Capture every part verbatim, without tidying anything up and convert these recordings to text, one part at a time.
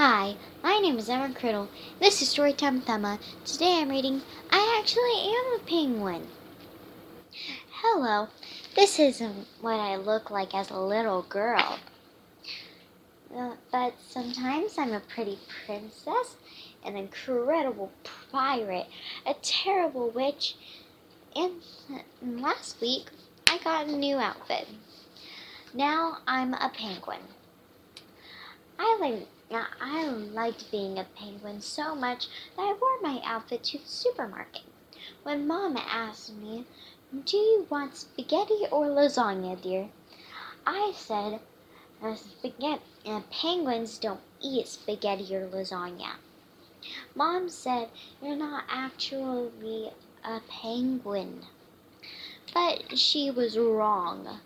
Hi, my name is Emma Criddle. This is Storytime Thumbna. Today I'm reading I Actually Am a Penguin. Hello, this isn't what I look like as a little girl. Uh, but sometimes I'm a pretty princess, an incredible pirate, a terrible witch, and last week I got a new outfit. Now I'm a penguin. I like Now, I liked being a penguin so much that I wore my outfit to the supermarket. When Mama asked me, "Do you want spaghetti or lasagna, dear?" I said, uh, spaghetti, uh, penguins don't eat spaghetti or lasagna. Mom said, "You're not actually a penguin." But she was wrong.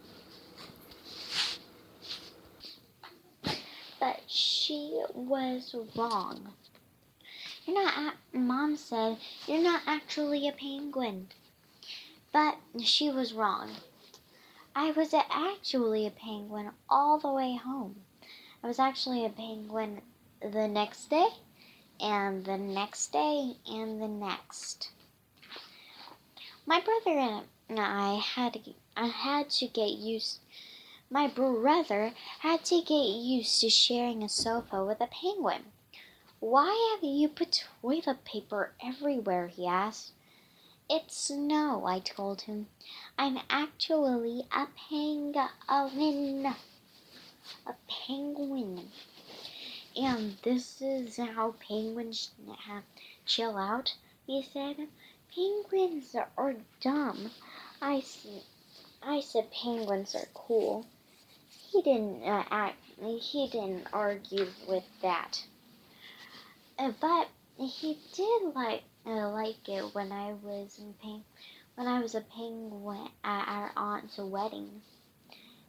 But she was wrong. You're not, Mom said, "You're not actually a penguin." But she was wrong. I was actually a penguin all the way home. I was actually a penguin the next day, and the next day, and the next. My brother and I had to, I had to get used My brother had to get used to sharing a sofa with a penguin. "Why have you put toilet paper everywhere?" he asked. "It's snow," I told him. "I'm actually a penguin. A penguin. And this is how penguins chill out," he said. "Penguins are dumb." I said, I said penguins are cool. He didn't uh, act, he didn't argue with that. Uh, but he did like uh, like it when I was in peng- when I was a penguin at our aunt's wedding.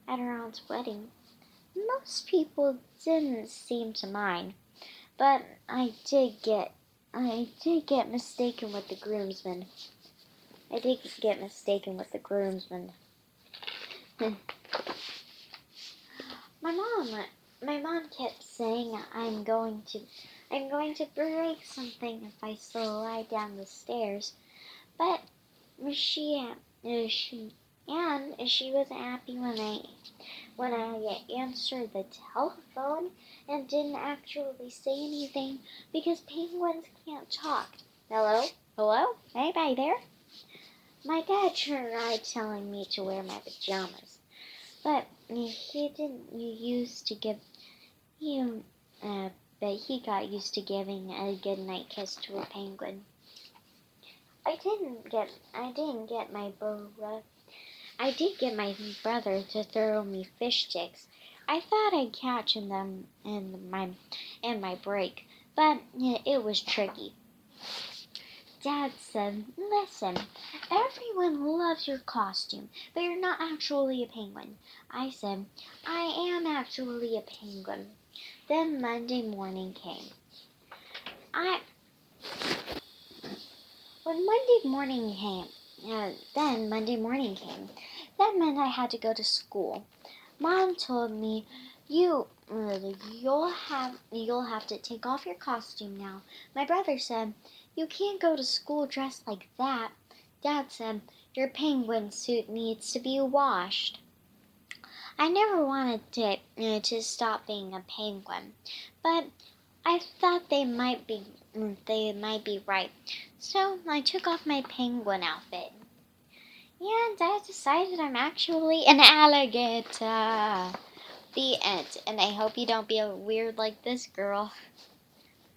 At her aunt's wedding, most people didn't seem to mind, but I did get I did get mistaken with the groomsmen. I did get mistaken with the groomsmen. My mom, my mom kept saying I'm going to, I'm going to break something if I slide down the stairs, but she, she, and she wasn't happy when I, when I answered the telephone and didn't actually say anything because penguins can't talk. Hello, hello, anybody there? My dad tried telling me to wear my pajamas, but he didn't used to give you. Uh, but he got used to giving a goodnight kiss to a penguin. I didn't get. I didn't get my brother. I did get my brother to throw me fish sticks. I thought I'd catch them in my in my break, but it was tricky. Dad said, "Listen, everyone loves your costume, but you're not actually a penguin." I said, "I am actually a penguin." Then Monday morning came. I, when Monday morning came, uh, then Monday morning came. That meant I had to go to school. Mom told me, "You, uh, you'll have, you'll have to take off your costume now." My brother said, "You can't go to school dressed like that." Dad said, "Your penguin suit needs to be washed." I never wanted to, uh, to stop being a penguin, but I thought they might be they might be right. So I took off my penguin outfit, and I decided I'm actually an alligator. The end. And I hope you don't be weird like this girl.